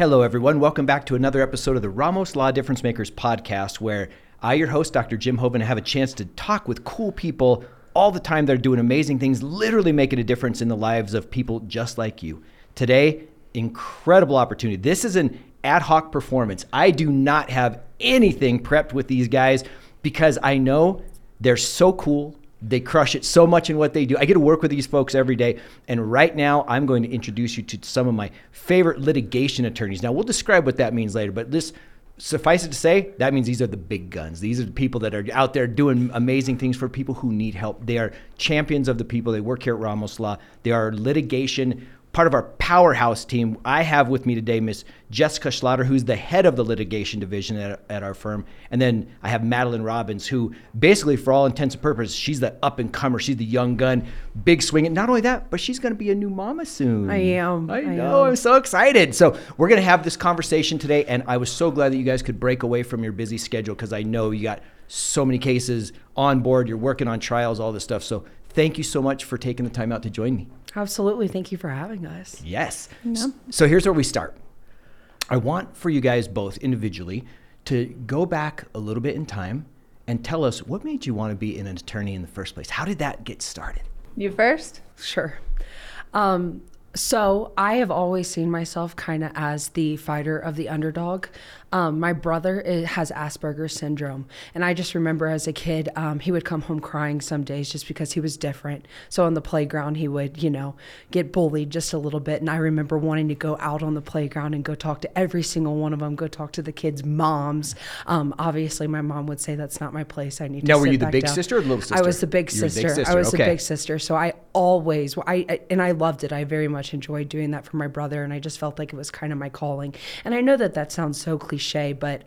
Hello, everyone. Welcome back to another episode of the Ramos Law Difference Makers podcast, where I, your host, Dr. Jim Hovind, have a chance to talk with cool people all the time that are doing amazing things, literally making a difference in the lives of people just like you. Today, incredible opportunity. This is an ad hoc performance. I do not have anything prepped with these guys because I know they're so cool. They crush it so much in what they do. I get to work with these folks every day. And right now, I'm going to introduce you to some of my favorite litigation attorneys. Now, we'll describe what that means later, but this, suffice it to say, that means these are the big guns. These are the people that are out there doing amazing things for people who need help. They are champions of the people. They work here at Ramos Law. They are litigation, part of our powerhouse team. I have with me today Miss Jessica Schlatter, who's the head of the litigation division at our firm. And then I have Madeline Robbins, who basically, for all intents and purposes, she's the up-and-comer. She's the young gun, big swing. And not only that, but she's going to be a new mama soon. I know. I'm so excited. So we're going to have this conversation today. And I was so glad that you guys could break away from your busy schedule, because I know you got so many cases on board. You're working on trials, all this stuff. So thank you so much for taking the time out to join me. Absolutely. Thank you for having us. Yes. Yeah. So here's where we start. I want for you guys both individually to go back a little bit in time and tell us what made you want to be an attorney in the first place. How did that get started? You first? Sure. So I have always seen myself kind of as the fighter of the underdog. My brother has Asperger's syndrome. And I just remember as a kid, he would come home crying some days just because he was different. So on the playground, he would, get bullied just a little bit. And I remember wanting to go out on the playground and go talk to every single one of them, go talk to the kids' moms. Obviously, my mom would say, that's not my place. I need to sit back down. Now, were you the big sister or the little sister? I was the big sister. So I loved it. I very much enjoyed doing that for my brother. And I just felt like it was kind of my calling. And I know that sounds so cliche. But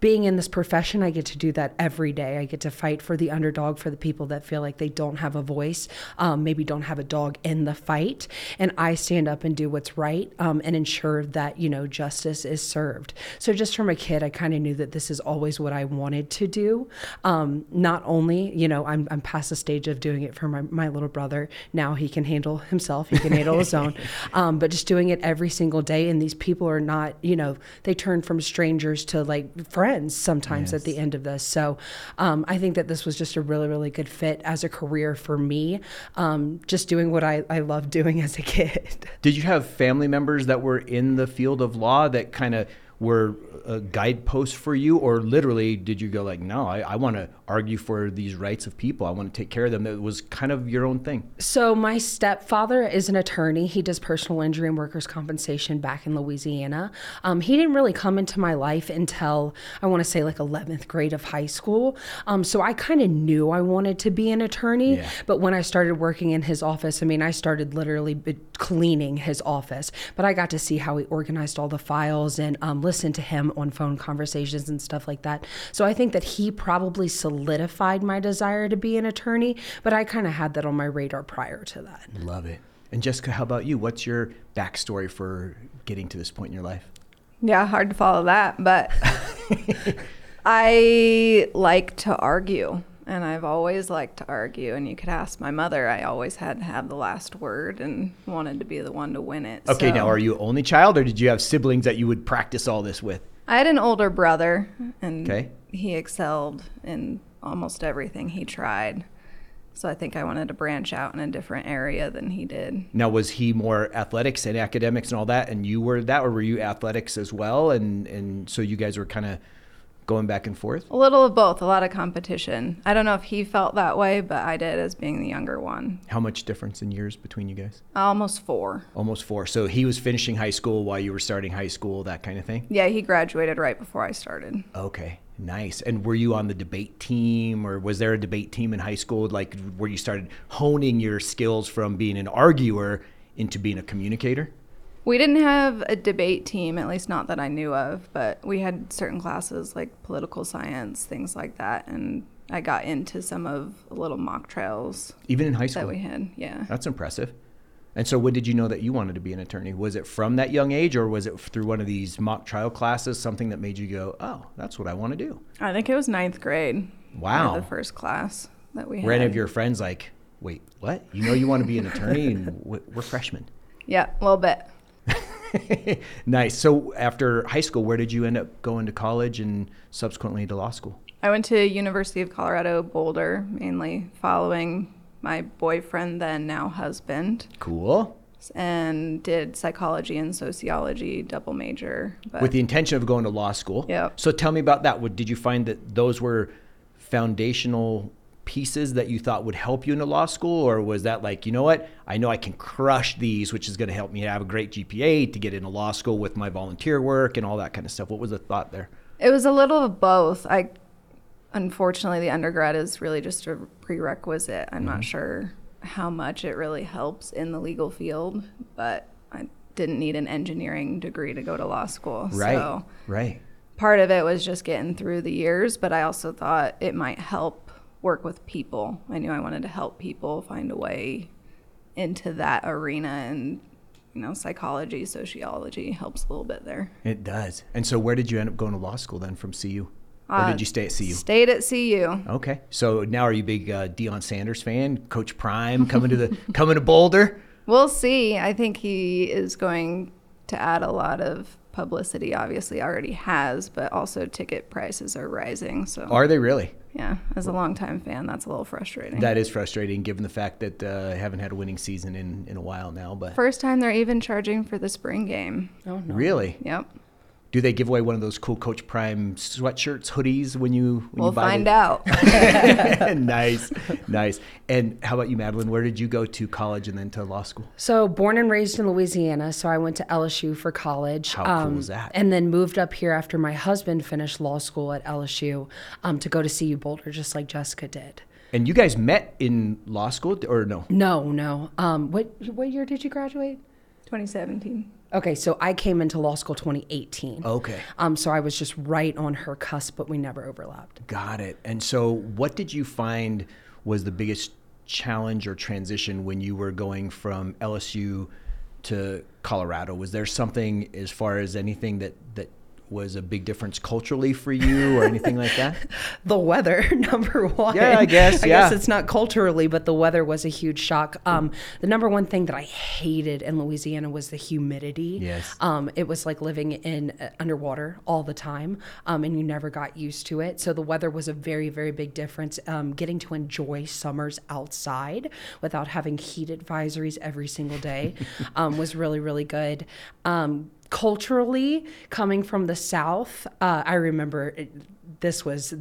being in this profession, I get to do that every day. I get to fight for the underdog, for the people that feel like they don't have a voice, maybe don't have a dog in the fight. And I stand up and do what's right and ensure that, justice is served. So just from a kid, I kind of knew that this is always what I wanted to do. Not only, I'm past the stage of doing it for my little brother. Now he can handle himself. He can handle his own. But just doing it every single day. And these people are not, they turn from strangers to like friends sometimes at the end of this. So I think that this was just a really, really good fit as a career for me, just doing what I loved doing as a kid. Did you have family members that were in the field of law that kind of were a guidepost for you, or literally did you go like, no, I want to argue for these rights of people. I want to take care of them. It was kind of your own thing. So my stepfather is an attorney. He does personal injury and workers' compensation back in Louisiana. He didn't really come into my life until I want to say like 11th grade of high school. So I kind of knew I wanted to be an attorney, but when I started working in his office, I started literally cleaning his office, but I got to see how he organized all the files and listen to him on phone conversations and stuff like that. So I think that he probably solidified my desire to be an attorney, but I kind of had that on my radar prior to that. Love it. And Jessica, how about you? What's your backstory for getting to this point in your life? Yeah, hard to follow that, but I like to argue, and I've always liked to argue. And you could ask my mother, I always had to have the last word and wanted to be the one to win it. Okay, so. Now are you only child, or did you have siblings that you would practice all this with? I had an older brother, and he excelled in almost everything he tried. So I think I wanted to branch out in a different area than he did. Now, was he more athletics and academics and all that, and you were that, or were you athletics as well? And so you guys were kind of going back and forth? A little of both, a lot of competition. I don't know if he felt that way, but I did as being the younger one. How much difference in years between you guys? Almost four. So he was finishing high school while you were starting high school, that kind of thing? Yeah, he graduated right before I started. Okay, nice. And were you on the debate team, or was there a debate team in high school, like where you started honing your skills from being an arguer into being a communicator? We didn't have a debate team, at least not that I knew of, but we had certain classes like political science, things like that, and I got into some of the little mock trials. Even in high school? That we had, yeah. That's impressive. And so when did you know that you wanted to be an attorney? Was it from that young age, or was it through one of these mock trial classes, something that made you go, oh, that's what I want to do? I think it was 9th grade. Wow. The first class that we had. Were any of your friends like, wait, what? You want to be an attorney, and we're freshmen? Yeah, a little bit. Nice. So after high school, where did you end up going to college and subsequently to law school? I went to University of Colorado Boulder, mainly following my boyfriend, then now husband. Cool. And did psychology and sociology, double major. But with the intention of going to law school. Yeah. So tell me about that. Did you find that those were foundational pieces that you thought would help you in a law school, or was that like, you know what, I know I can crush these, which is going to help me have a great GPA to get into law school with my volunteer work and all that kind of stuff? What was the thought there? It was a little of both. Unfortunately, the undergrad is really just a prerequisite. I'm not sure how much it really helps in the legal field, but I didn't need an engineering degree to go to law school. Right, so right. Part of it was just getting through the years, but I also thought it might help work with people. I knew I wanted to help people find a way into that arena, and psychology, sociology helps a little bit there. It does. And so where did you end up going to law school then from CU? Or did you stay at CU? Stayed at CU. Okay. So now are you a big Deion Sanders fan? Coach Prime coming to Boulder? We'll see. I think he is going to add a lot of publicity, obviously already has, but also ticket prices are rising. So are they really? Yeah, as a longtime fan, that's a little frustrating. That is frustrating, given the fact that they haven't had a winning season in a while now. But first time they're even charging for the spring game. Oh no! Really? Yep. Do they give away one of those cool Coach Prime sweatshirts, hoodies when you buy them? We'll find out. Nice. And how about you, Madeline? Where did you go to college and then to law school? So born and raised in Louisiana, so I went to LSU for college. How cool is that? And then moved up here after my husband finished law school at LSU to go to CU Boulder, just like Jessica did. And you guys met in law school or no? No. What year did you graduate? 2017. Okay, so I came into law school 2018. Okay. So I was just right on her cusp, but we never overlapped. Got it. And so what did you find was the biggest challenge or transition when you were going from LSU to Colorado? Was there something as far as anything that was a big difference culturally for you or anything like that? The weather, number one. Yeah, I guess it's not culturally, but the weather was a huge shock. The number one thing that I hated in Louisiana was the humidity. Yes. It was like living in underwater all the time, and you never got used to it. So the weather was a very, very big difference. Getting to enjoy summers outside without having heat advisories every single day was really, really good. Culturally, coming from the South, I remember this was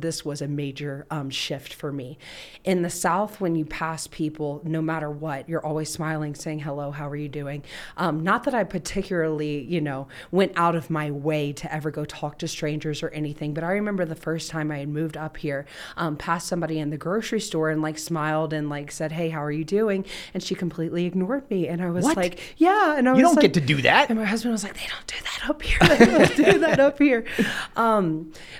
a major shift for me. In the South, when you pass people, no matter what, you're always smiling, saying hello, how are you doing? Not that I particularly, went out of my way to ever go talk to strangers or anything, but I remember the first time I had moved up here, passed somebody in the grocery store and smiled and said, hey, how are you doing? And she completely ignored me, and I was what? Like, yeah, and I was you don't get to do that. And my husband was like, they don't do that up here.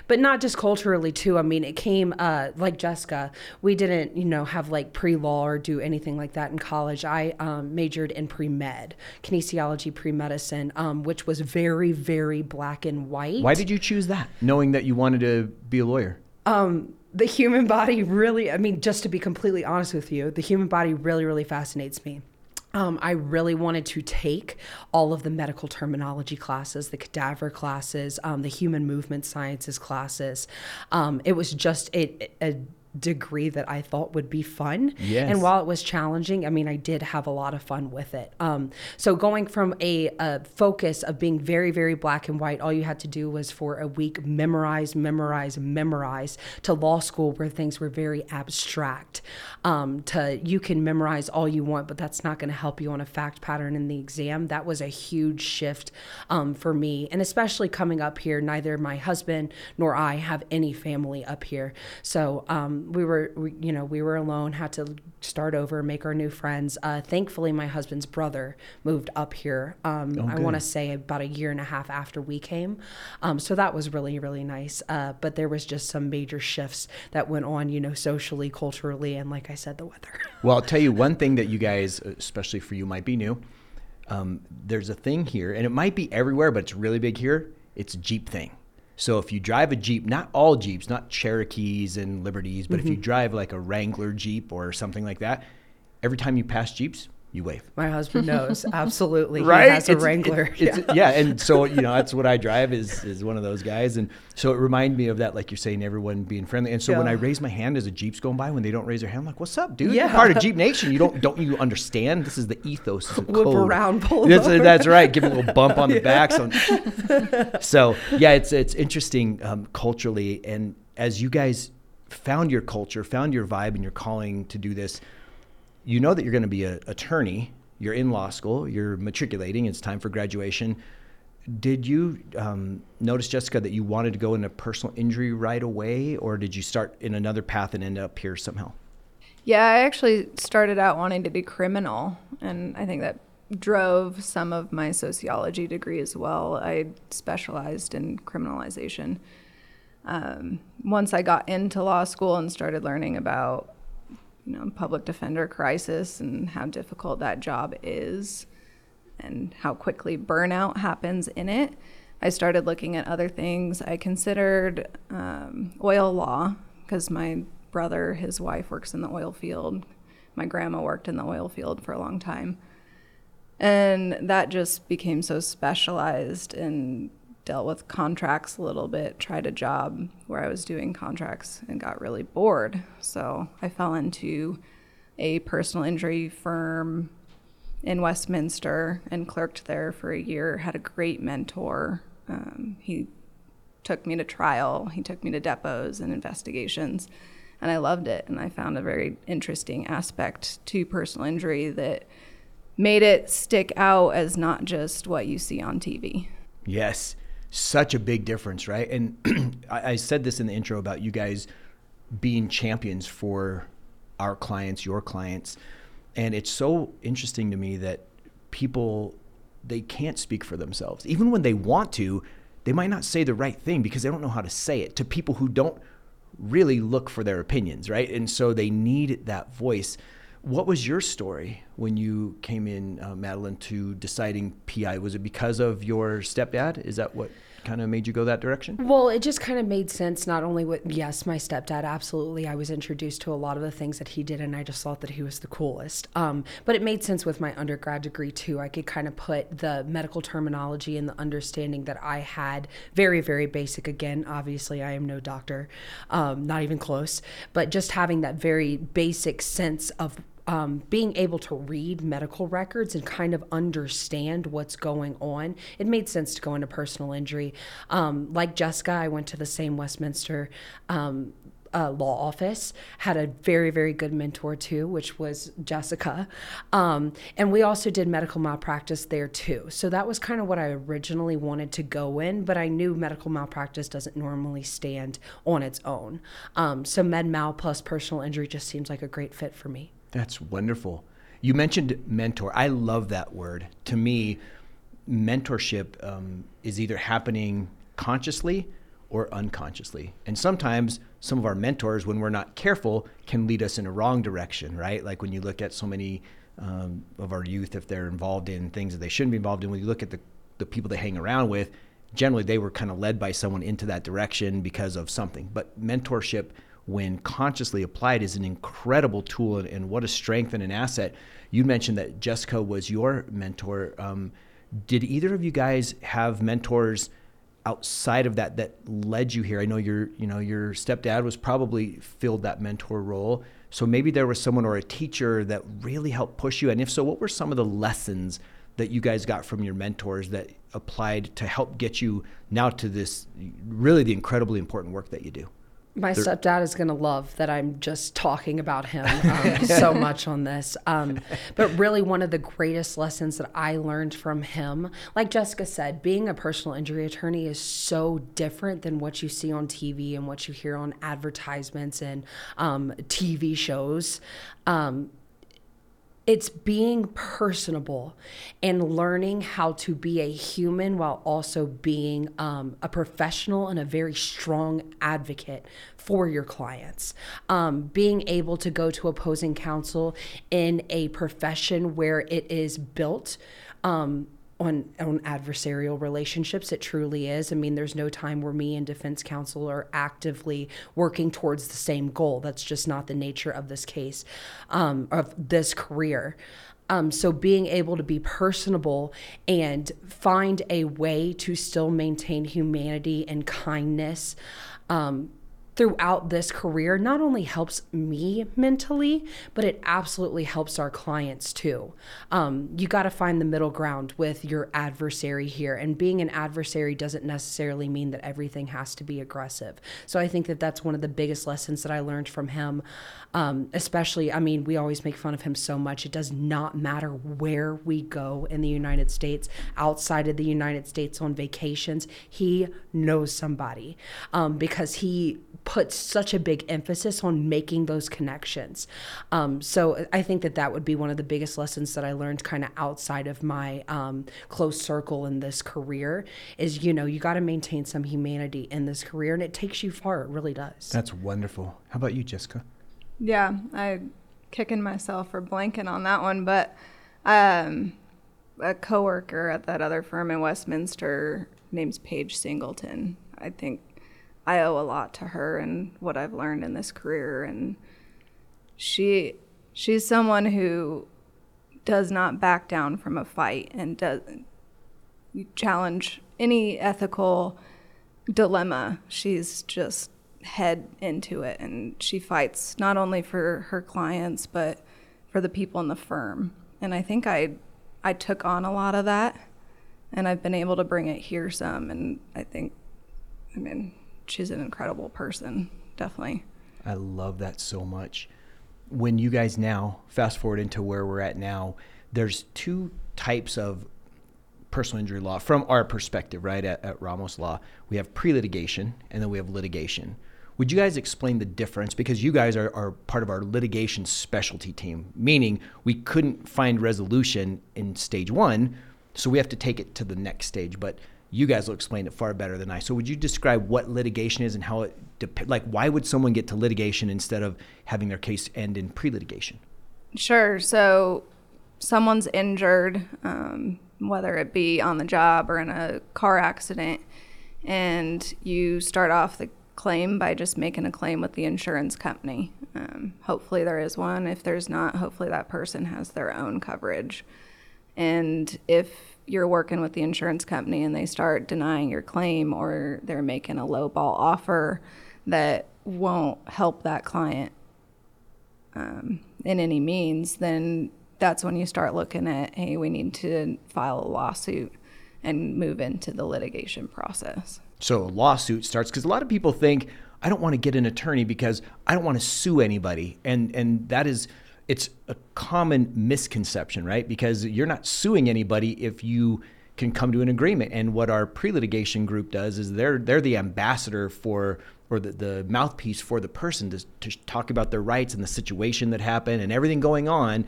But not just culturally too. I mean, it came like Jessica. We didn't, have pre-law or do anything like that in college. I majored in pre-med, kinesiology, pre-medicine, which was very, very black and white. Why did you choose that, knowing that you wanted to be a lawyer? The human body really, just to be completely honest with you, the human body really, really fascinates me. I really wanted to take all of the medical terminology classes, the cadaver classes, the human movement sciences classes. It was just a degree that I thought would be fun. Yes. And while it was challenging, I did have a lot of fun with it. So going from a focus of being very, very black and white, all you had to do was for a week memorize, to law school where things were very abstract, to you can memorize all you want, but that's not going to help you on a fact pattern in the exam. That was a huge shift for me. And especially coming up here, neither my husband nor I have any family up here. So, we were alone, had to start over, make our new friends. Thankfully, my husband's brother moved up here. I want to say about a year and a half after we came. So that was really, really nice. But there was just some major shifts that went on, socially, culturally, and like I said, the weather. Well, I'll tell you one thing that you guys, especially for you, might be new. There's a thing here, and it might be everywhere, but it's really big here. It's a Jeep thing. So if you drive a Jeep, not all Jeeps, not Cherokees and Liberties, but if you drive a Wrangler Jeep or something like that, every time you pass Jeeps, you wave. My husband knows. Absolutely. Right? He has a Wrangler. Yeah. And so, you know, that's what I drive is one of those guys. And so it reminded me of that, like you're saying, everyone being friendly. And so when I raise my hand as a Jeep's going by, when they don't raise their hand, I'm like, what's up, dude? Yeah. You're part of Jeep Nation. You don't you understand? This is the ethos of the code. Whip around, pull over. That's right. Give a little bump on the back. So yeah, it's interesting culturally. And as you guys found your culture, found your vibe and your calling to do this, you know that you're going to be an attorney, you're in law school, you're matriculating, it's time for graduation. Did you notice, Jessica, that you wanted to go into personal injury right away, or did you start in another path and end up here somehow? Yeah, I actually started out wanting to be criminal, and I think that drove some of my sociology degree as well. I specialized in criminalization. Once I got into law school and started learning about public defender crisis and how difficult that job is and how quickly burnout happens in it, I started looking at other things. I considered oil law because my brother, his wife works in the oil field. My grandma worked in the oil field for a long time. And that just became so specialized and dealt with contracts a little bit, tried a job where I was doing contracts and got really bored. So I fell into a personal injury firm in Westminster and clerked there for a year, had a great mentor. He took me to trial, he took me to depots and investigations, and I loved it. And I found a very interesting aspect to personal injury that made it stick out as not just what you see on TV. Yes. Such a big difference, right? And I said this in the intro about you guys being champions for our clients, your clients. And it's so interesting to me that people, they can't speak for themselves. Even when they want to, they might not say the right thing because they don't know how to say it to people who don't really look for their opinions, right? And so they need that voice. What was your story when you came in, Madeline, to deciding PI? Was it because of your stepdad? Is that what kind of made you go that direction? Well, it just kind of made sense. Not only with, yes, my stepdad, absolutely. I was introduced to a lot of the things that he did, and I just thought that he was the coolest. But it made sense with my undergrad degree, too. I could kind of put the medical terminology and the understanding that I had, very, very basic. Again, obviously, I am no doctor, not even close, but just having that very basic sense of being able to read medical records and kind of understand what's going on, it made sense to go into personal injury. Like Jessica, I went to the same Westminster law office, had a very, very good mentor too, which was Jessica. And we also did medical malpractice there too. So that was kind of what I originally wanted to go in, but I knew medical malpractice doesn't normally stand on its own. So med mal plus personal injury just seems like a great fit for me. That's wonderful. You mentioned mentor. I love that word. To me, mentorship is either happening consciously or unconsciously. And sometimes some of our mentors, when we're not careful, can lead us in a wrong direction, right? Like when you look at so many of our youth, if they're involved in things that they shouldn't be involved in, when you look at the people they hang around with, generally they were kind of led by someone into that direction because of something. But mentorship, when consciously applied, is an incredible tool, and what a strength and an asset. You mentioned that Jessica was your mentor. Did either of you guys have mentors outside of that led you here? I know your stepdad was probably filled that mentor role. So maybe there was someone or a teacher that really helped push you. And if so, what were some of the lessons that you guys got from your mentors that applied to help get you now to this, really the incredibly important work that you do? My stepdad is going to love that I'm just talking about him so much on this. But really one of the greatest lessons that I learned from him, like Jessica said, being a personal injury attorney is so different than what you see on TV and what you hear on advertisements and TV shows. It's being personable and learning how to be a human while also being a professional and a very strong advocate for your clients. Being able to go to opposing counsel in a profession where it is built on adversarial relationships. It truly is. I mean, there's no time where me and defense counsel are actively working towards the same goal. That's just not the nature of this case, of this career. So being able to be personable and find a way to still maintain humanity and kindness throughout this career not only helps me mentally, but it absolutely helps our clients too. You got to find the middle ground with your adversary here, and being an adversary doesn't necessarily mean that everything has to be aggressive. So I think that that's one of the biggest lessons that I learned from him. Especially, I mean, we always make fun of him so much. It does not matter where we go in the United States, outside of the United States on vacations, he knows somebody because he puts such a big emphasis on making those connections. So I think that that would be one of the biggest lessons that I learned kind of outside of my close circle in this career is, you know, you got to maintain some humanity in this career, and it takes you far. It really does. That's wonderful. How about you, Jessica? Yeah, I'm kicking myself for blanking on that one, but a coworker at that other firm in Westminster, name's Paige Singleton. I think I owe a lot to her and what I've learned in this career. And she's someone who does not back down from a fight and doesn't challenge any ethical dilemma. She's just head into it, and she fights not only for her clients but for the people in the firm. And I think I took on a lot of that, and I've been able to bring it here some. And I think, I mean, she's an incredible person, definitely. I love that so much. When you guys now fast forward into where we're at now, there's two types of personal injury law from our perspective, right? At Ramos Law, we have pre-litigation and then we have litigation. Would you guys explain the difference? Because you guys are part of our litigation specialty team, meaning we couldn't find resolution in stage one, so we have to take it to the next stage. But you guys will explain it far better than I. So would you describe what litigation is and how it like why would someone get to litigation instead of having their case end in pre-litigation? Sure. So someone's injured, whether it be on the job or in a car accident, and you start off the claim by just making a claim with the insurance company. Hopefully there is one. If there's not, hopefully that person has their own coverage. And if you're working with the insurance company and they start denying your claim or they're making a low ball offer that won't help that client in any means, then that's when you start looking at, hey, we need to file a lawsuit and move into the litigation process. So a lawsuit starts, because a lot of people think, I don't want to get an attorney because I don't want to sue anybody. And that is, it's a common misconception, right? Because you're not suing anybody if you can come to an agreement. And what our pre-litigation group does is they're the ambassador for, or the mouthpiece for the person to talk about their rights and the situation that happened and everything going on.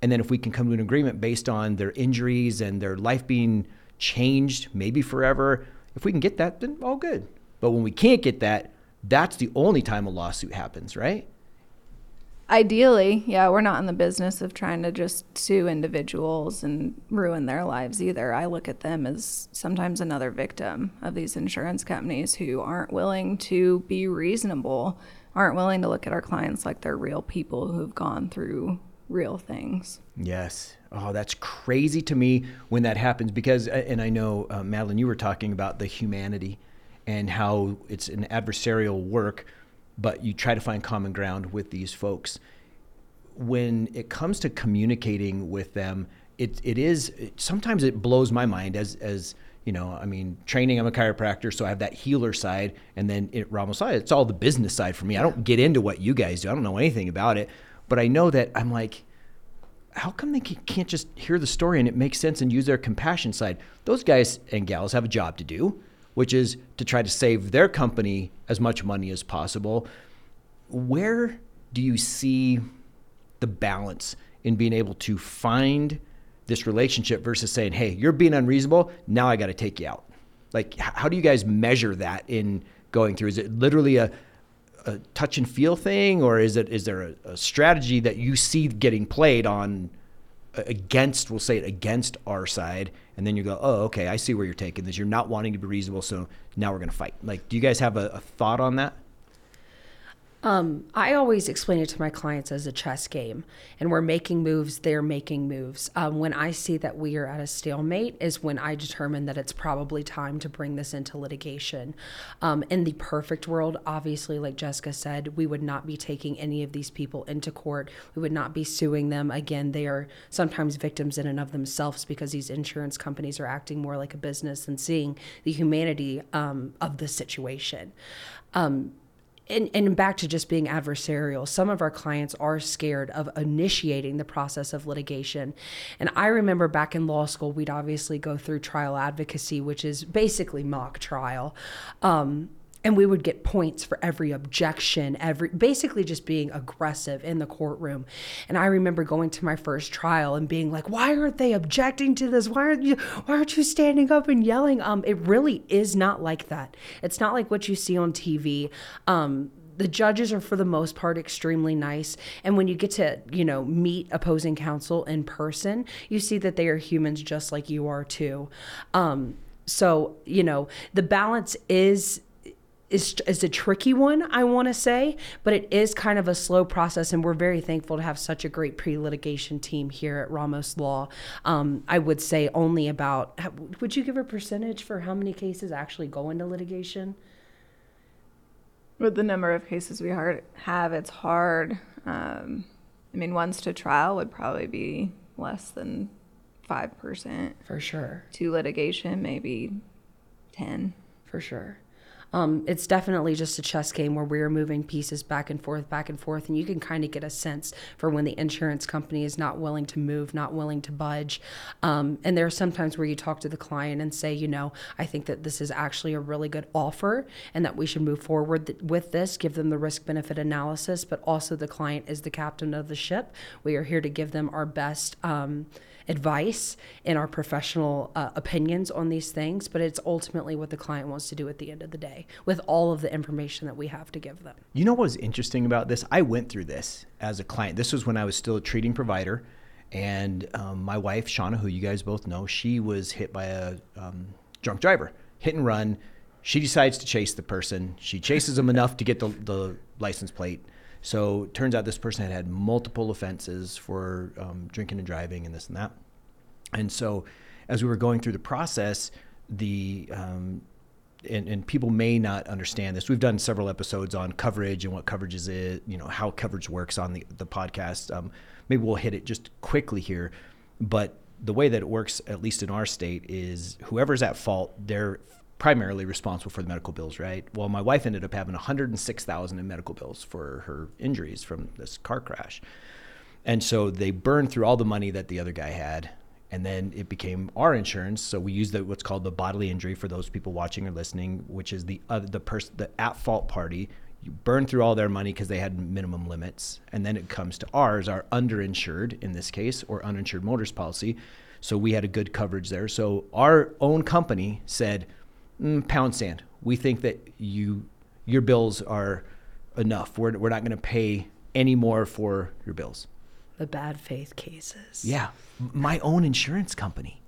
And then if we can come to an agreement based on their injuries and their life being changed, maybe forever, if we can get that, then all good. But when we can't get that, that's the only time a lawsuit happens, right? Ideally, yeah, we're not in the business of trying to just sue individuals and ruin their lives either. I look at them as sometimes another victim of these insurance companies who aren't willing to be reasonable, aren't willing to look at our clients like they're real people who've gone through real things. Yes. Oh, that's crazy to me when that happens, because, and I know, Madeline, you were talking about the humanity and how it's an adversarial work, but you try to find common ground with these folks. When it comes to communicating with them, it sometimes it blows my mind as you know, I mean, training, I'm a chiropractor, so I have that healer side, and then at Ramos Law, it's all the business side for me. I don't get into what you guys do. I don't know anything about it. But I know that I'm like, how come they can't just hear the story and it makes sense and use their compassion side? Those guys and gals have a job to do, which is to try to save their company as much money as possible. Where do you see the balance in being able to find this relationship versus saying, hey, you're being unreasonable, now I got to take you out? Like, how do you guys measure that in going through? Is it literally a touch and feel thing, or is there a strategy that you see getting played on against, we'll say it against our side, and then you go, oh, okay, I see where you're taking this. You're not wanting to be reasonable, so now we're going to fight. Like, do you guys have a thought on that? I always explain it to my clients as a chess game, and we're making moves, they're making moves. When I see that we are at a stalemate is when I determine that it's probably time to bring this into litigation. In the perfect world, obviously, like Jessica said, we would not be taking any of these people into court. We would not be suing them. Again, they are sometimes victims in and of themselves because these insurance companies are acting more like a business than seeing the humanity of the situation. And back to just being adversarial, some of our clients are scared of initiating the process of litigation. And I remember back in law school, we'd obviously go through trial advocacy, which is basically mock trial. And we would get points for every objection, basically just being aggressive in the courtroom. And I remember going to my first trial and being like, why aren't they objecting to this? Why aren't you standing up and yelling? It really is not like that. It's not like what you see on TV. The judges are, for the most part, extremely nice. And when you get to, meet opposing counsel in person, you see that they are humans just like you are too. So the balance is a tricky one, I want to say, but it is kind of a slow process, and we're very thankful to have such a great pre-litigation team here at Ramos Law. I would say only about, would you give a percentage for how many cases actually go into litigation? With the number of cases we have, it's hard. Ones to trial would probably be less than 5%. For sure. To litigation, maybe 10. For sure. It's definitely just a chess game where we are moving pieces back and forth, and you can kind of get a sense for when the insurance company is not willing to move, not willing to budge. And there are sometimes where you talk to the client and say, I think that this is actually a really good offer and that we should move forward with this, give them the risk-benefit analysis, but also the client is the captain of the ship. We are here to give them our best advice and our professional opinions on these things, but it's ultimately what the client wants to do at the end of the day with all of the information that we have to give them. You know what was interesting about this? I went through this as a client. This was when I was still a treating provider, and my wife, Shauna, who you guys both know, she was hit by a drunk driver, hit and run. She decides to chase the person. She chases them enough to get the license plate. So it turns out this person had multiple offenses for drinking and driving and this and that. And so as we were going through the process, and people may not understand this. We've done several episodes on coverage and what coverage is, how coverage works on the podcast. Maybe we'll hit it just quickly here. But the way that it works, at least in our state, is whoever's at fault, they're primarily responsible for the medical bills, right? Well, my wife ended up having $106,000 in medical bills for her injuries from this car crash. And so they burned through all the money that the other guy had, and then it became our insurance. So we used what's called the bodily injury for those people watching or listening, which is the at-fault party. You burn through all their money because they had minimum limits, and then it comes to ours, our underinsured in this case, or uninsured motorist policy. So we had a good coverage there. So our own company said, pound sand. We think that your bills are enough. We're not going to pay any more for your bills. The bad faith cases. Yeah. My own insurance company.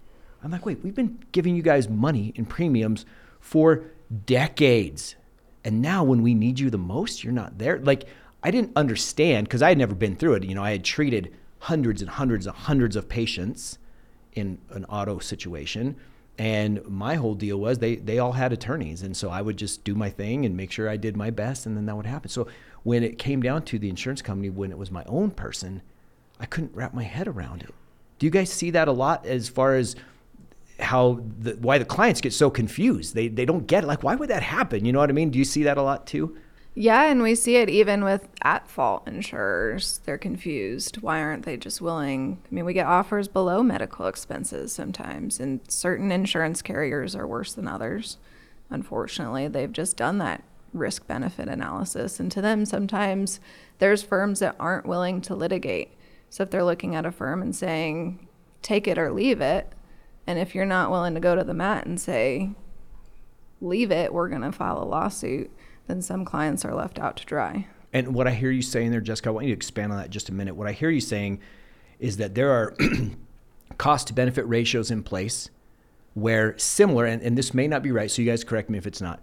I'm like, wait, we've been giving you guys money in premiums for decades. And now when we need you the most, you're not there. Like, I didn't understand because I had never been through it. I had treated hundreds and hundreds and hundreds of patients in an auto situation. And my whole deal was they all had attorneys. And so I would just do my thing and make sure I did my best, and then that would happen. So when it came down to the insurance company, when it was my own person, I couldn't wrap my head around it. Do you guys see that a lot as far as how why the clients get so confused? They don't get it. Like, why would that happen? You know what I mean? Do you see that a lot too? Yeah, and we see it even with at-fault insurers. They're confused. Why aren't they just willing? We get offers below medical expenses sometimes, and certain insurance carriers are worse than others. Unfortunately, they've just done that risk-benefit analysis, and to them, sometimes there's firms that aren't willing to litigate. So if they're looking at a firm and saying, take it or leave it, and if you're not willing to go to the mat and say, leave it, we're going to file a lawsuit, then some clients are left out to dry. And what I hear you saying there, Jessica, I want you to expand on that just a minute. What I hear you saying is that there are cost to benefit ratios in place where similar, and this may not be right, so you guys correct me if it's not,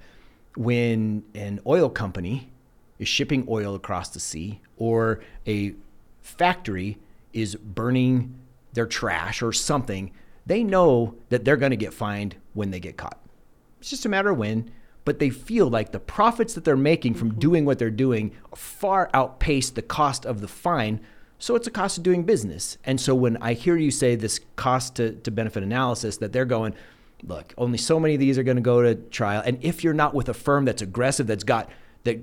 when an oil company is shipping oil across the sea, or a factory is burning their trash or something, they know that they're going to get fined when they get caught. It's just a matter of when, but they feel like the profits that they're making from doing what they're doing far outpace the cost of the fine. So it's a cost of doing business. And so when I hear you say this cost to benefit analysis, that they're going, look, only so many of these are going to go to trial. And if you're not with a firm that's aggressive, that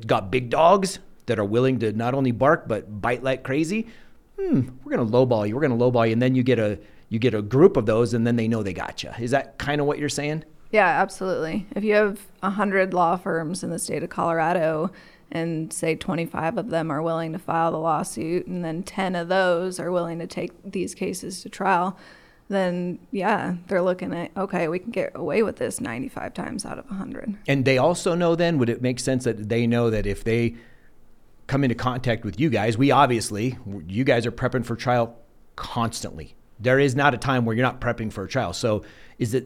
got big dogs that are willing to not only bark, but bite like crazy, we're going to lowball you. And then you get a group of those, and then they know they got you. Is that kind of what you're saying? Yeah, absolutely. If you have 100 law firms in the state of Colorado, and say 25 of them are willing to file the lawsuit, and then 10 of those are willing to take these cases to trial, then yeah, they're looking at, okay, we can get away with this 95 times out of 100. And they also know then, would it make sense that they know that if they come into contact with you guys, you guys are prepping for trial constantly. There is not a time where you're not prepping for a trial. So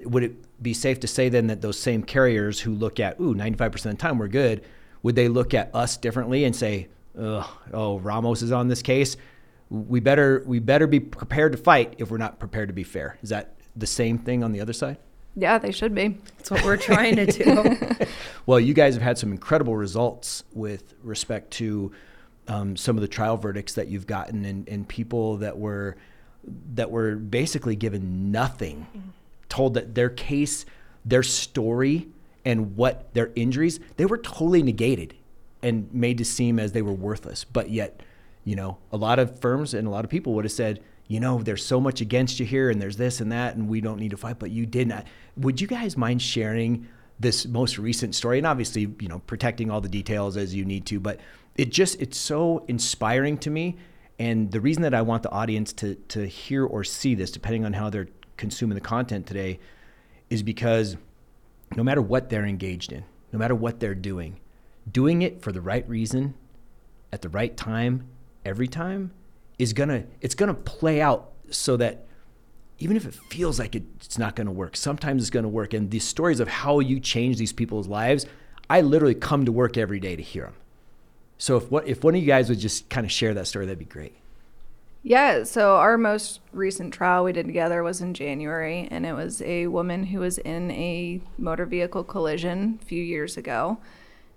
would it be safe to say then that those same carriers who look at, 95% of the time we're good, would they look at us differently and say, Ramos is on this case. We better be prepared to fight if we're not prepared to be fair. Is that the same thing on the other side? Yeah, they should be. That's what we're trying to do. Well, you guys have had some incredible results with respect to some of the trial verdicts that you've gotten, and people that were basically given nothing, told that their case, their story, and what their injuries, they were totally negated and made to seem as they were worthless. But yet, a lot of firms and a lot of people would have said, there's so much against you here, and there's this and that, and we don't need to fight, but you did not. Would you guys mind sharing this most recent story? And obviously, protecting all the details as you need to, but it's so inspiring to me. And the reason that I want the audience to hear or see this, depending on how they're consuming the content today, is because no matter what they're engaged in, no matter what they're doing it for the right reason, at the right time, every time, it's gonna play out so that even if it feels like it's not gonna work, sometimes it's gonna work. And these stories of how you change these people's lives, I literally come to work every day to hear them. So if one of you guys would just kind of share that story, that'd be great. Yeah, so our most recent trial we did together was in January, and it was a woman who was in a motor vehicle collision a few years ago,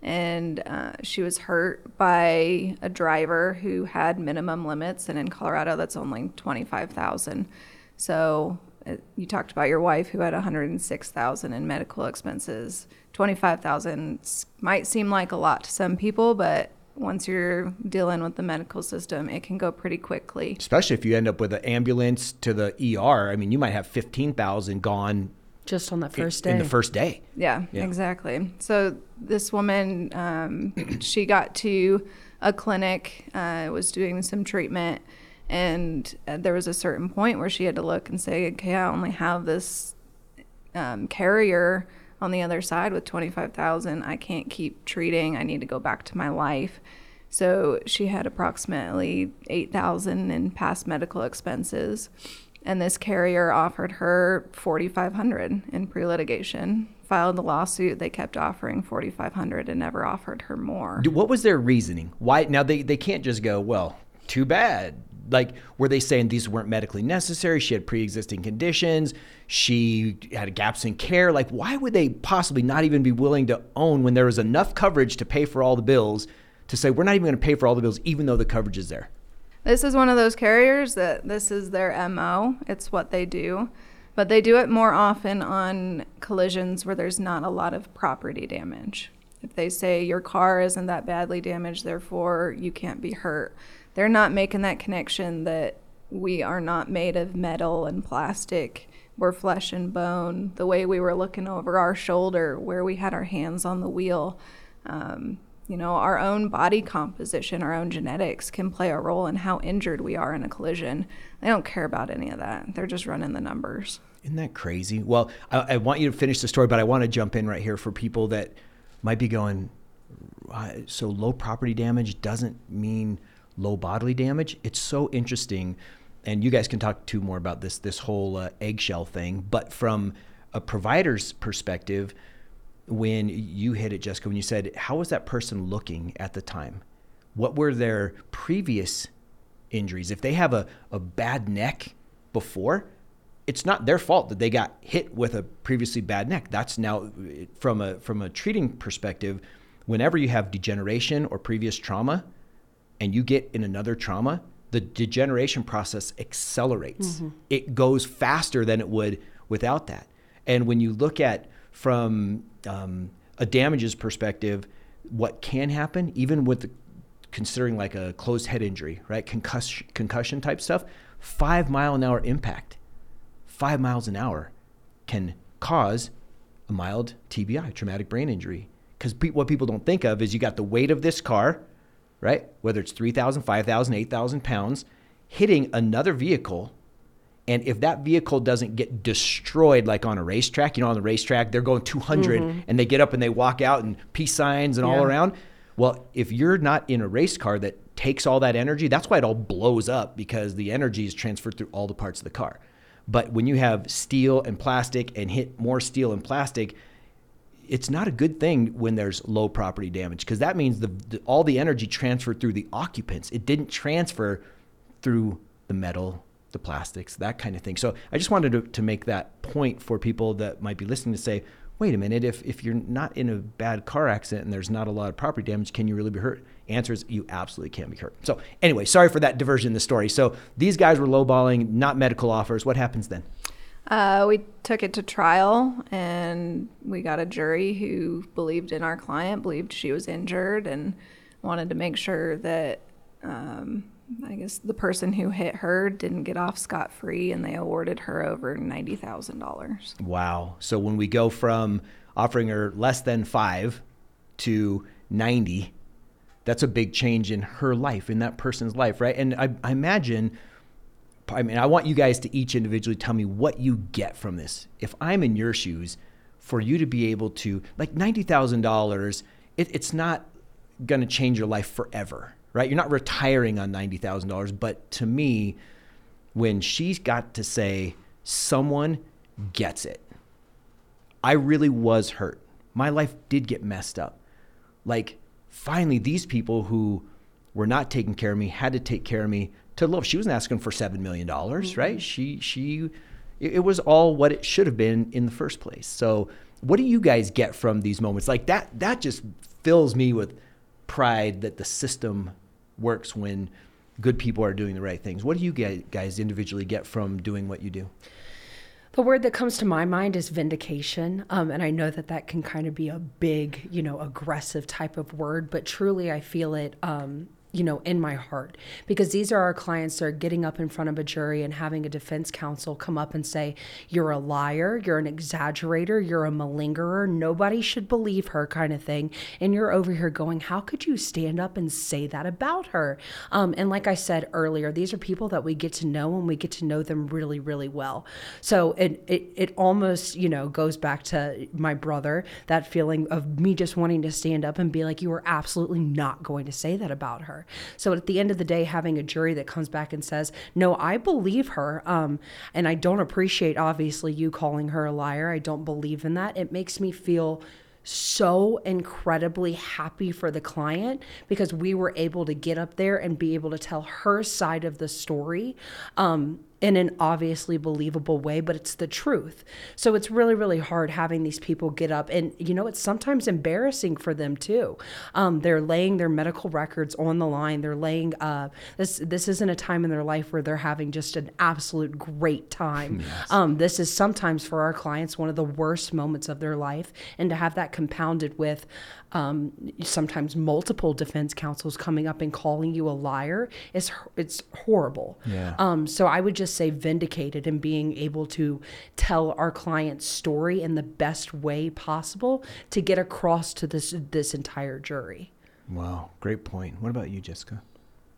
and she was hurt by a driver who had minimum limits, and in Colorado that's only $25,000. So you talked about your wife who had $106,000 in medical expenses. $25,000 might seem like a lot to some people, but once you're dealing with the medical system, it can go pretty quickly. Especially if you end up with an ambulance to the ER. I mean, you might have $15,000 gone just on that first day. In the first day. Yeah. Exactly. So this woman, she got to a clinic, was doing some treatment, and there was a certain point where she had to look and say, okay, I only have this carrier on the other side with $25,000, I can't keep treating. I need to go back to my life. So she had approximately $8,000 in past medical expenses, and this carrier offered her $4,500 in pre-litigation. Filed the lawsuit, they kept offering $4,500 and never offered her more. What was their reasoning? Why? Now they can't just go, well, too bad. Like, were they saying these weren't medically necessary? She had pre-existing conditions. She had gaps in care. Like, why would they possibly not even be willing to own when there was enough coverage to pay for all the bills to say, we're not even going to pay for all the bills, even though the coverage is there? This is one of those carriers that this is their MO. It's what they do. But they do it more often on collisions where there's not a lot of property damage. If they say your car isn't that badly damaged, therefore you can't be hurt, they're not making that connection that we are not made of metal and plastic. We're flesh and bone. The way we were looking over our shoulder, where we had our hands on the wheel, our own body composition, our own genetics can play a role in how injured we are in a collision. They don't care about any of that. They're just running the numbers. Isn't that crazy? Well, I want you to finish the story, but I want to jump in right here for people that might be going, so low property damage doesn't mean low bodily damage. It's so interesting. And you guys can talk too more about this whole eggshell thing. But from a provider's perspective, when you hit it, Jessica, when you said, how was that person looking at the time? What were their previous injuries? If they have a bad neck before, it's not their fault that they got hit with a previously bad neck. That's now, from a treating perspective, whenever you have degeneration or previous trauma and you get in another trauma, the degeneration process accelerates. Mm-hmm. It goes faster than it would without that. And when you look at from a damages perspective, what can happen, even with considering like a closed head injury, right? Concussion type stuff, 5-mile-an-hour impact. 5 miles an hour can cause a mild TBI, traumatic brain injury. Because what people don't think of is you got the weight of this car, right? Whether it's 3,000, 5,000, 8,000 pounds, hitting another vehicle. And if that vehicle doesn't get destroyed like on a racetrack, you know, on the racetrack, they're going 200 mm-hmm. and they get up and they walk out and peace signs and all around. Well, if you're not in a race car that takes all that energy, that's why it all blows up, because the energy is transferred through all the parts of the car. But when you have steel and plastic and hit more steel and plastic, it's not a good thing when there's low property damage, because that means all the energy transferred through the occupants. It didn't transfer through the metal, the plastics, that kind of thing. So I just wanted to make that point for people that might be listening to say, wait a minute, if you're not in a bad car accident and there's not a lot of property damage, can you really be hurt? Answer is you absolutely can be hurt. So anyway, sorry for that diversion in the story. So these guys were lowballing, not medical offers. What happens then? We took it to trial and we got a jury who believed in our client, believed she was injured, and wanted to make sure that I guess the person who hit her didn't get off scot-free, and they awarded her over $90,000. Wow. So when we go from offering her less than 5 to 90, that's a big change in her life, in that person's life, right? And I imagine, I want you guys to each individually tell me what you get from this. If I'm in your shoes, for you to be able to, like, $90,000, it's not going to change your life forever, right? You're not retiring on $90,000. But to me, when she's got to say, someone gets it, I really was hurt. My life did get messed up. Like, finally, these people who were not taking care of me had to take care of me to love. She wasn't asking for $7 million, mm-hmm. right? It was all what it should have been in the first place. So what do you guys get from these moments? Like, that just fills me with pride that the system works when good people are doing the right things. What do you guys individually get from doing what you do? The word that comes to my mind is vindication. And I know that can kind of be a big, aggressive type of word, but truly I feel it, in my heart, because these are our clients that are getting up in front of a jury and having a defense counsel come up and say, you're a liar, you're an exaggerator, you're a malingerer, nobody should believe her kind of thing. And you're over here going, how could you stand up and say that about her? And like I said earlier, these are people that we get to know, and we get to know them really, really well. So it almost, goes back to my brother, that feeling of me just wanting to stand up and be like, you are absolutely not going to say that about her. So at the end of the day, having a jury that comes back and says, no, I believe her. And I don't appreciate, obviously, you calling her a liar. I don't believe in that. It makes me feel so incredibly happy for the client, because we were able to get up there and be able to tell her side of the story in an obviously believable way, but it's the truth. So it's really, really hard having these people get up, and it's sometimes embarrassing for them too. They're laying their medical records on the line. They're laying this isn't a time in their life where they're having just an absolute great time. Yes. This is sometimes for our clients one of the worst moments of their life, and to have that compounded with sometimes multiple defense counsels coming up and calling you a liar is it's horrible. Yeah. So I would just say vindicated, and being able to tell our client's story in the best way possible to get across to this entire jury. Wow, great point. What about you, Jessica?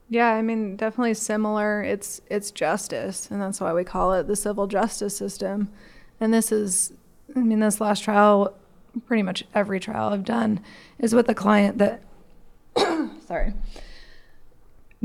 Yeah, I mean, definitely similar. It's justice, and that's why we call it the civil justice system. And this is, this last trial, pretty much every trial I've done is with a client that, sorry,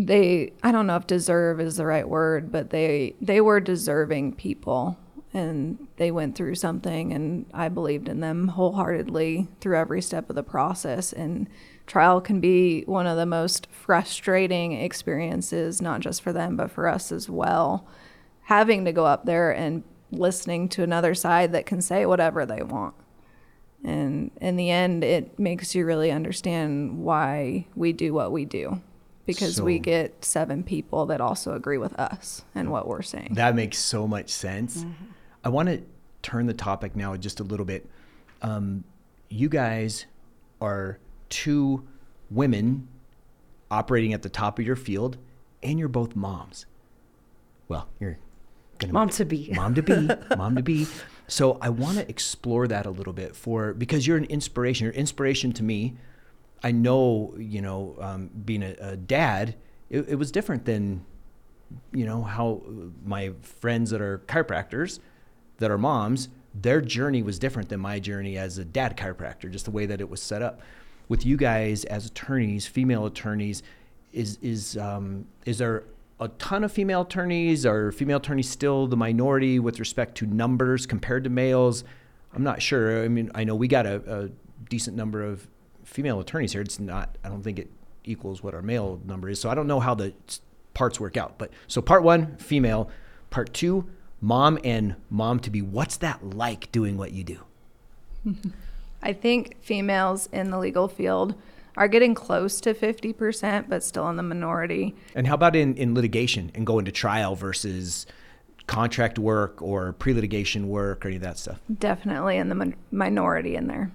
I don't know if deserve is the right word, but they were deserving people. and they went through something, and I believed in them wholeheartedly through every step of the process. And trial can be one of the most frustrating experiences, not just for them, but for us as well. Having to go up there and listening to another side that can say whatever they want. And in the end, it makes you really understand why we do what we do, because we get 7 people that also agree with us and what we're saying. That makes so much sense. Mm-hmm. I want to turn the topic now just a little bit. You guys are 2 women operating at the top of your field, and you're both moms. Well, you're gonna mom to be. So I want to explore that a little bit, because you're an inspiration. You're an inspiration to me. I know, being a dad, it was different than, how my friends that are chiropractors, that are moms, their journey was different than my journey as a dad chiropractor, just the way that it was set up. With you guys as attorneys, female attorneys, is there a ton of female attorneys? Are female attorneys still the minority with respect to numbers compared to males? I'm not sure. I mean, I know we got a decent number of female attorneys here. It's not, I don't think it equals what our male number is. So I don't know how the parts work out. But so part 1, female. Part 2, mom and mom to be. What's that like doing what you do? I think females in the legal field are getting close to 50%, but still in the minority. And how about in litigation and going to trial versus contract work or pre-litigation work or any of that stuff? Definitely in the minority in there.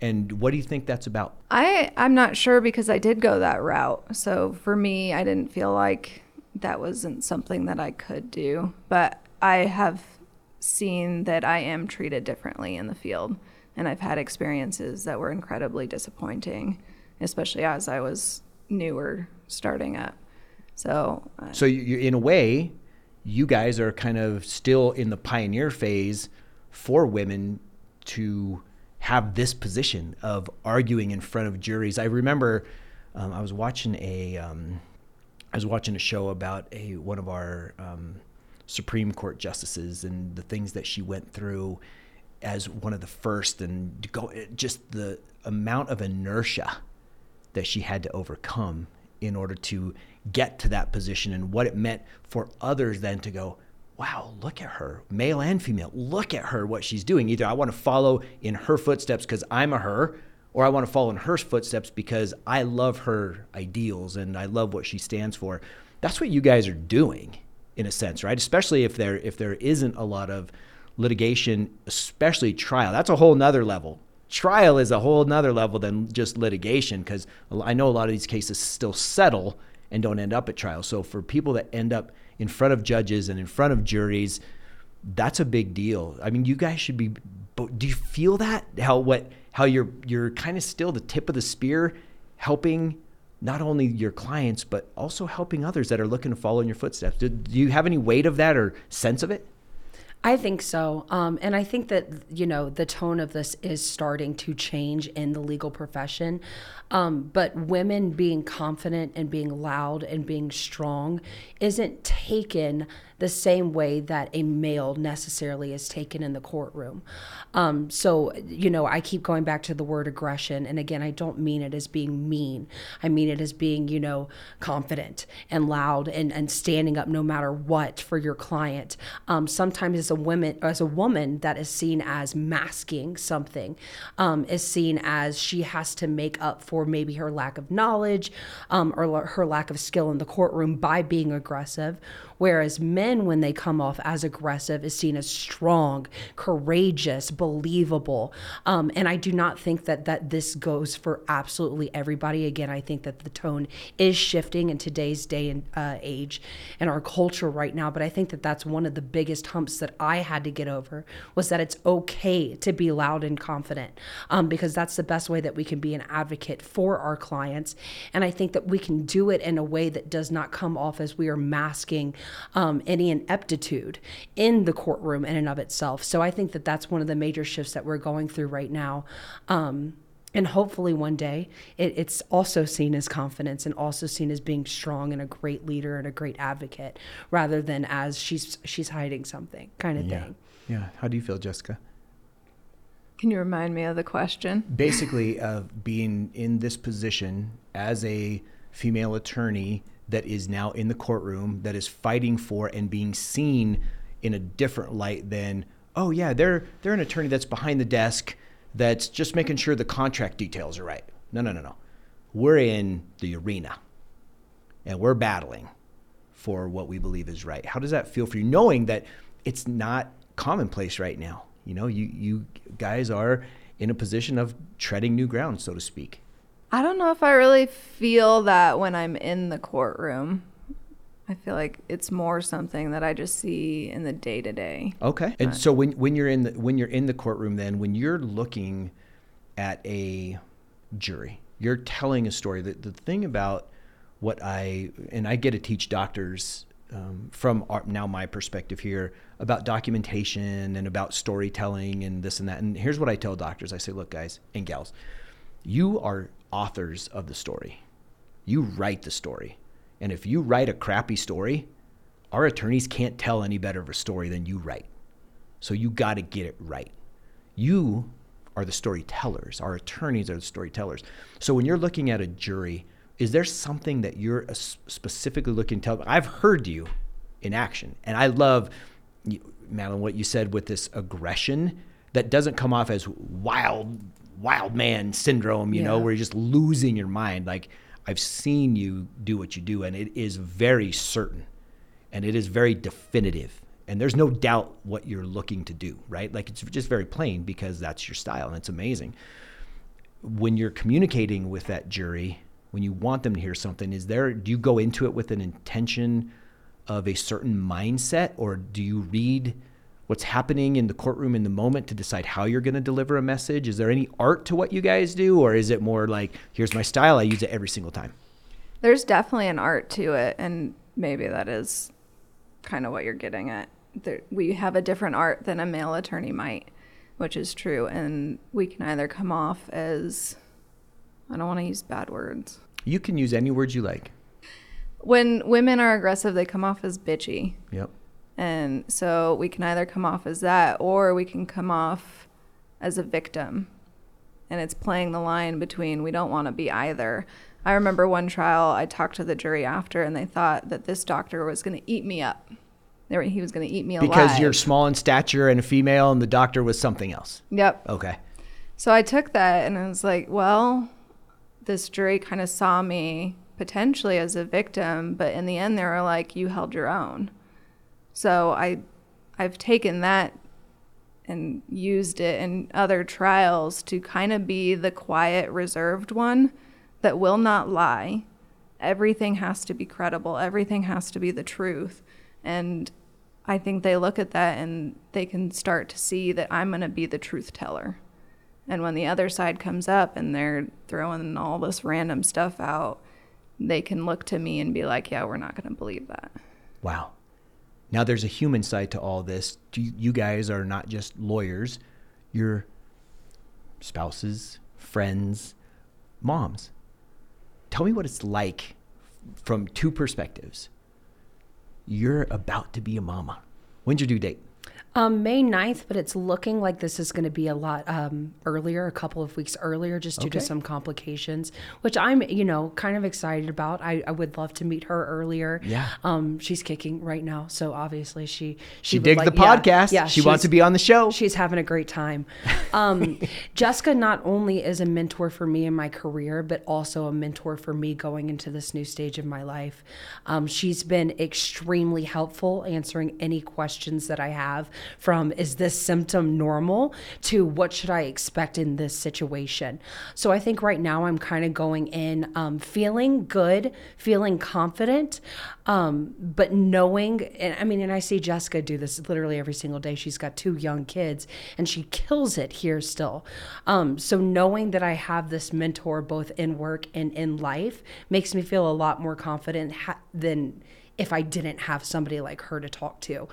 And what do you think that's about? I'm not sure, because I did go that route. So for me, I didn't feel like that wasn't something that I could do. But I have seen that I am treated differently in the field. And I've had experiences that were incredibly disappointing, especially as I was newer starting up. So you, in a way, you guys are kind of still in the pioneer phase for women to have this position of arguing in front of juries. I remember I was watching a show about one of our Supreme Court justices and the things that she went through as one of the first, and just the amount of inertia that she had to overcome in order to get to that position, and what it meant for others then to go, wow, look at her, male and female, look at her, what she's doing. Either I want to follow in her footsteps because I'm a her, or I want to follow in her footsteps because I love her ideals and I love what she stands for. That's what you guys are doing in a sense, right? Especially if there isn't a lot of litigation, especially trial. That's a whole nother level. Trial is a whole nother level than just litigation, because I know a lot of these cases still settle and don't end up at trial. So for people that end up in front of judges and in front of juries, that's a big deal. I mean, you guys should be, do you feel that? How you're kind of still the tip of the spear, helping not only your clients, but also helping others that are looking to follow in your footsteps. Do you have any weight of that or sense of it? I think so. And I think that, the tone of this is starting to change in the legal profession. But women being confident and being loud and being strong isn't taken the same way that a male necessarily is taken in the courtroom. So I keep going back to the word aggression. And again, I don't mean it as being mean. I mean it as being, confident and loud and standing up no matter what for your client. Sometimes as a woman that is seen as masking something, is seen as she has to make up for maybe her lack of knowledge or her lack of skill in the courtroom by being aggressive. Whereas men, when they come off as aggressive, is seen as strong, courageous, believable. And I do not think that this goes for absolutely everybody. Again, I think that the tone is shifting in today's day and age and our culture right now. But I think that that's one of the biggest humps that I had to get over, was that it's okay to be loud and confident, because that's the best way that we can be an advocate for our clients. And I think that we can do it in a way that does not come off as we are masking any ineptitude in the courtroom in and of itself. So I think that that's one of the major shifts that we're going through right now. And hopefully one day it's also seen as confidence and also seen as being strong and a great leader and a great advocate, rather than as she's hiding something kind of thing. Yeah. How do you feel, Jessica? Can you remind me of the question? Basically, being in this position as a female attorney that is now in the courtroom, that is fighting for and being seen in a different light than, oh yeah, they're an attorney that's behind the desk that's just making sure the contract details are right. No. We're in the arena and we're battling for what we believe is right. How does that feel for you, knowing that it's not commonplace right now? You know, you guys are in a position of treading new ground, so to speak. I don't know if I really feel that when I'm in the courtroom. I feel like it's more something that I just see in the day to day. Okay. And so when you're in the courtroom, then when you're looking at a jury, you're telling a story. The thing about what I get to teach doctors from my perspective here about documentation and about storytelling and this and that. And here's what I tell doctors. I say, look, guys and gals, you are authors of the story. You write the story. And if you write a crappy story, our attorneys can't tell any better of a story than you write. So you got to get it right. You are the storytellers. Our attorneys are the storytellers. So when you're looking at a jury, is there something that you're specifically looking to tell? I've heard you in action. And I love, Madeline, what you said with this aggression that doesn't come off as wild man syndrome, you know, where you're just losing your mind. Like, I've seen you do what you do, and it is very certain, and it is very definitive, and there's no doubt what you're looking to do, right? Like, it's just very plain because that's your style, and it's amazing. When you're communicating with that jury, when you want them to hear something, do you go into it with an intention of a certain mindset, or do you read what's happening in the courtroom in the moment to decide how you're going to deliver a message? Is there any art to what you guys do, or is it more like, here's my style, I use it every single time? There's definitely an art to it, and maybe that is kind of what you're getting at. We have a different art than a male attorney might, which is true, and we can either come off as, I don't want to use bad words. You can use any words you like. When women are aggressive, they come off as bitchy. Yep. And so we can either come off as that, or we can come off as a victim. And it's playing the line between, we don't want to be either. I remember one trial, I talked to the jury after, and they thought that this doctor was going to eat me up. He was going to eat me alive. Because you're small in stature and a female, and the doctor was something else. Yep. Okay. So I took that, and I was like, well, this jury kind of saw me potentially as a victim, but in the end, they were like, you held your own. So I've taken that and used it in other trials to kind of be the quiet, reserved one that will not lie. Everything has to be credible. Everything has to be the truth. And I think they look at that and they can start to see that I'm going to be the truth teller. And when the other side comes up and they're throwing all this random stuff out, they can look to me and be like, yeah, we're not going to believe that. Wow. Now, there's a human side to all this. You guys are not just lawyers. You're spouses, friends, moms. Tell me what it's like from two perspectives. You're about to be a mama. When's your due date? May 9th, but it's looking like this is going to be a lot earlier, a couple of weeks earlier, just due to some complications, which I'm, kind of excited about. I would love to meet her earlier. Yeah. She's kicking right now, so obviously she digs the podcast. Yeah, she wants to be on the show. She's having a great time. Jessica not only is a mentor for me in my career, but also a mentor for me going into this new stage of my life. She's been extremely helpful answering any questions that I have. From, is this symptom normal, to what should I expect in this situation? So I think right now I'm kind of going in feeling good, feeling confident, but knowing, and I see Jessica do this literally every single day. She's got 2 young kids and she kills it here still. So knowing that I have this mentor both in work and in life makes me feel a lot more confident than if I didn't have somebody like her to talk to.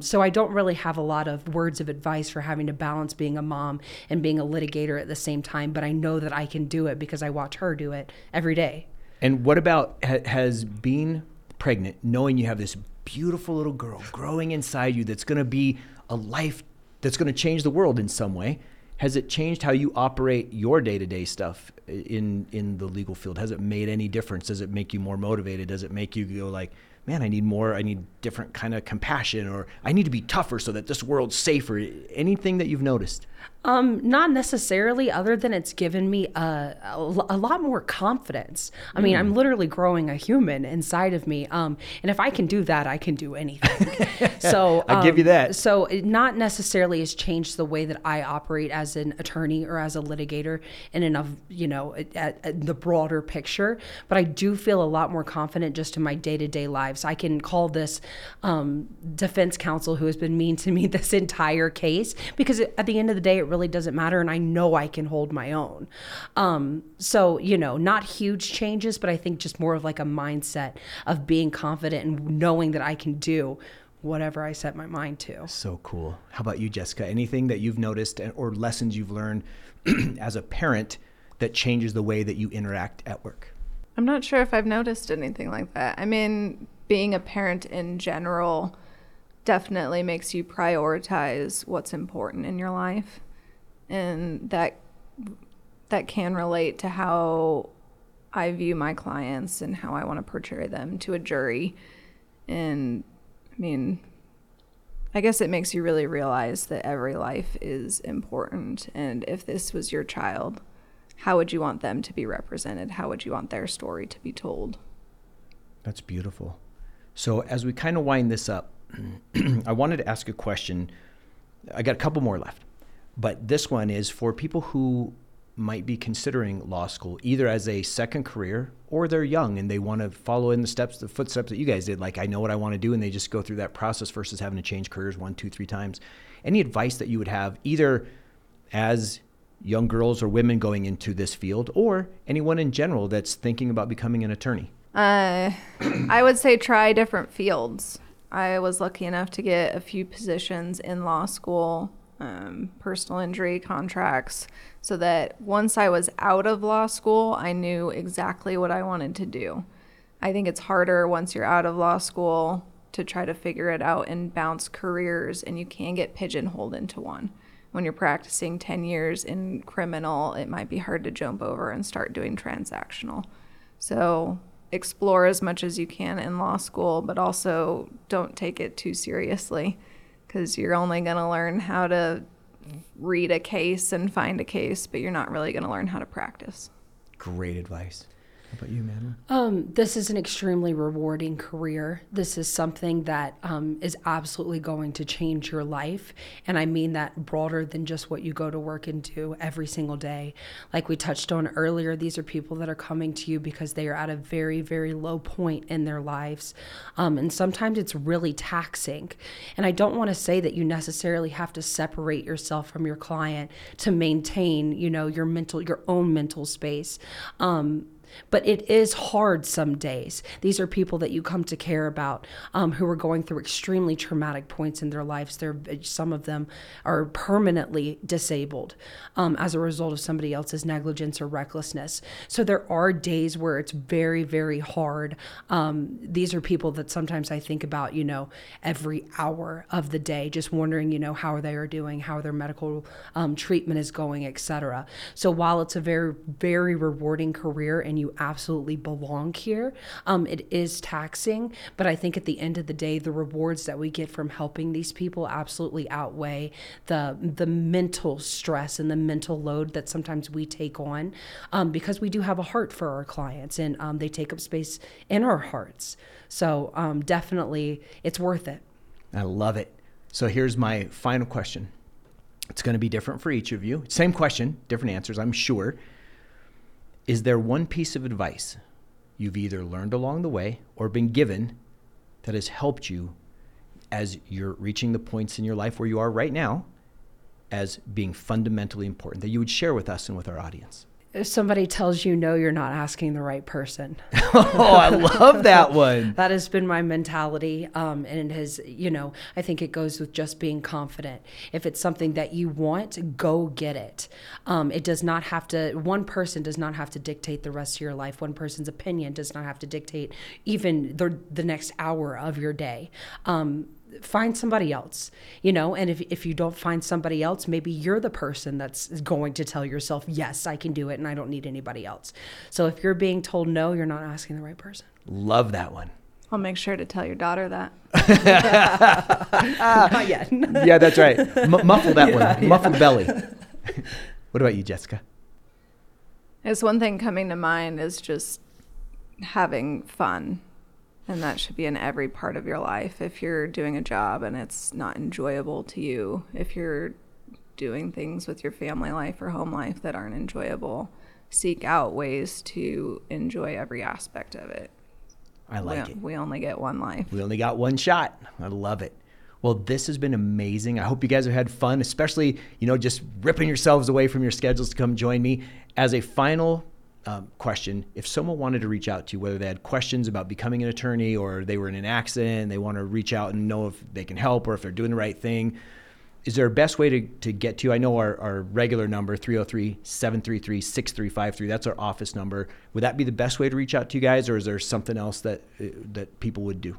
So I don't really have a lot of words of advice for having to balance being a mom and being a litigator at the same time, but I know that I can do it because I watch her do it every day. And what about, has being pregnant, knowing you have this beautiful little girl growing inside you that's gonna be a life that's going to change the world in some way. Has it changed how you operate your day-to-day stuff in the legal field? Has it made any difference? Does it make you more motivated? Does it make you go like, man, I need more, I need different kind of compassion, or I need to be tougher so that this world's safer? Anything that you've noticed? Not necessarily, other than it's given me a lot more confidence. I mean, I'm literally growing a human inside of me. And if I can do that, I can do anything. So I'll give you that. So it not necessarily has changed the way that I operate as an attorney or as a litigator in and of, you know, at the broader picture. But I do feel a lot more confident just in my day-to-day life. So I can call this defense counsel who has been mean to me this entire case, because at the end of the day, it really doesn't matter. And I know I can hold my own. So, you know, not huge changes, but I think just more of like a mindset of being confident and knowing that I can do whatever I set my mind to. So cool. How about you, Jessica? Anything that you've noticed or lessons you've learned as a parent that changes the way that you interact at work? I'm not sure if I've noticed anything like that. I mean, being a parent in general definitely makes you prioritize what's important in your life. And that can relate to how I view my clients and how I want to portray them to a jury. And I mean, I guess it makes you really realize that every life is important. And if this was your child, how would you want them to be represented? How would you want their story to be told? That's beautiful. So as we kind of wind this up, I wanted to ask a question. I got a couple more left, but this one is for people who might be considering law school, either as a second career or they're young and they want to follow in the footsteps that you guys did. Like, I know what I want to do, and they just go through that process versus having to change careers 1, 2, 3 times. Any advice that you would have either as young girls or women going into this field, or anyone in general that's thinking about becoming an attorney? I would say try different fields. I was lucky enough to get a few positions in law school, personal injury contracts, so that once I was out of law school, I knew exactly what I wanted to do. I think it's harder once you're out of law school to try to figure it out and bounce careers, and you can get pigeonholed into one. When you're practicing 10 years in criminal, it might be hard to jump over and start doing transactional. So explore as much as you can in law school, but also don't take it too seriously, because you're only going to learn how to read a case and find a case, but you're not really going to learn how to practice. Great advice. How about you, Madeline? This is an extremely rewarding career. This is something that is absolutely going to change your life. And I mean that broader than just what you go to work and do every single day. Like we touched on earlier, these are people that are coming to you because they are at a very, very low point in their lives. And sometimes it's really taxing. And I don't want to say that you necessarily have to separate yourself from your client to maintain, you know, your own mental space. But it is hard some days. These are people that you come to care about, who are going through extremely traumatic points in their lives. Some of them are permanently disabled as a result of somebody else's negligence or recklessness. So there are days where it's very, very hard. These are people that sometimes I think about, you know, every hour of the day, just wondering, you know, how they are doing, how their medical treatment is going, et cetera. So while it's a very, very rewarding career and you absolutely belong here, it is taxing, but I think at the end of the day, the rewards that we get from helping these people absolutely outweigh the mental stress and the mental load that sometimes we take on, because we do have a heart for our clients, and they take up space in our hearts. So definitely, it's worth it. I love it. So here's my final question. It's going to be different for each of you. Same question, different answers, I'm sure. Is there one piece of advice you've either learned along the way or been given that has helped you as you're reaching the points in your life where you are right now as being fundamentally important that you would share with us and with our audience? If somebody tells you no, you're not asking the right person. Oh, I love that one. That has been my mentality. And it has, you know, I think it goes with just being confident. If it's something that you want, go get it. It does not have to, one person does not have to dictate the rest of your life. One person's opinion does not have to dictate even the next hour of your day. find somebody else, you know, and if you don't find somebody else, maybe you're the person that's going to tell yourself, yes, I can do it and I don't need anybody else. So if you're being told no, you're not asking the right person. Love that one. I'll make sure to tell your daughter that. Not yet. Yeah, that's right. Muffle that one. Muffle belly. What about you, Jessica? It's one thing coming to mind is just having fun. And that should be in every part of your life. If you're doing a job and it's not enjoyable to you, if you're doing things with your family life or home life that aren't enjoyable, seek out ways to enjoy every aspect of it. I like it. We only get one life. We only got one shot. I love it. Well, this has been amazing. I hope you guys have had fun, especially, you know, just ripping yourselves away from your schedules to come join me. As a final question, if someone wanted to reach out to you, whether they had questions about becoming an attorney or they were in an accident, they want to reach out and know if they can help or if they're doing the right thing, is there a best way to get to you? I know our regular number, 303-733-6353. That's our office number. Would that be the best way to reach out to you guys, or is there something else that people would do?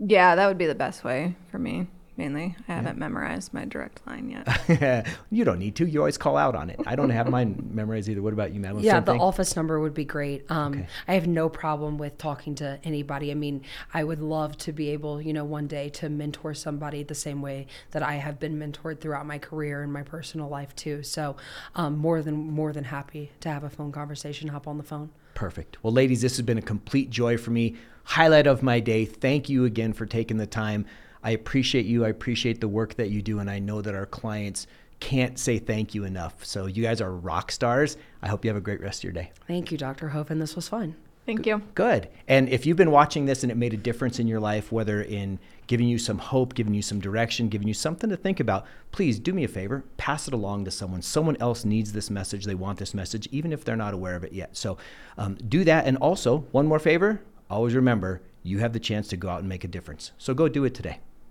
Yeah, that would be the best way for me, mainly. I haven't memorized my direct line yet. You don't need to. You always call out on it. I don't have mine memorized either. What about you, Madeline? Yeah, the office number would be great. Okay. I have no problem with talking to anybody. I mean, I would love to be able, you know, one day to mentor somebody the same way that I have been mentored throughout my career and my personal life too. So more than happy to have a phone conversation, hop on the phone. Perfect. Well, ladies, this has been a complete joy for me. Highlight of my day. Thank you again for taking the time. I appreciate you. I appreciate the work that you do. And I know that our clients can't say thank you enough. So you guys are rock stars. I hope you have a great rest of your day. Thank you, Dr. Hovind. This was fun. Thank you. Good. And if you've been watching this and it made a difference in your life, whether in giving you some hope, giving you some direction, giving you something to think about, please do me a favor, pass it along to someone. Someone else needs this message. They want this message, even if they're not aware of it yet. So do that. And also, one more favor, always remember, you have the chance to go out and make a difference. So go do it today.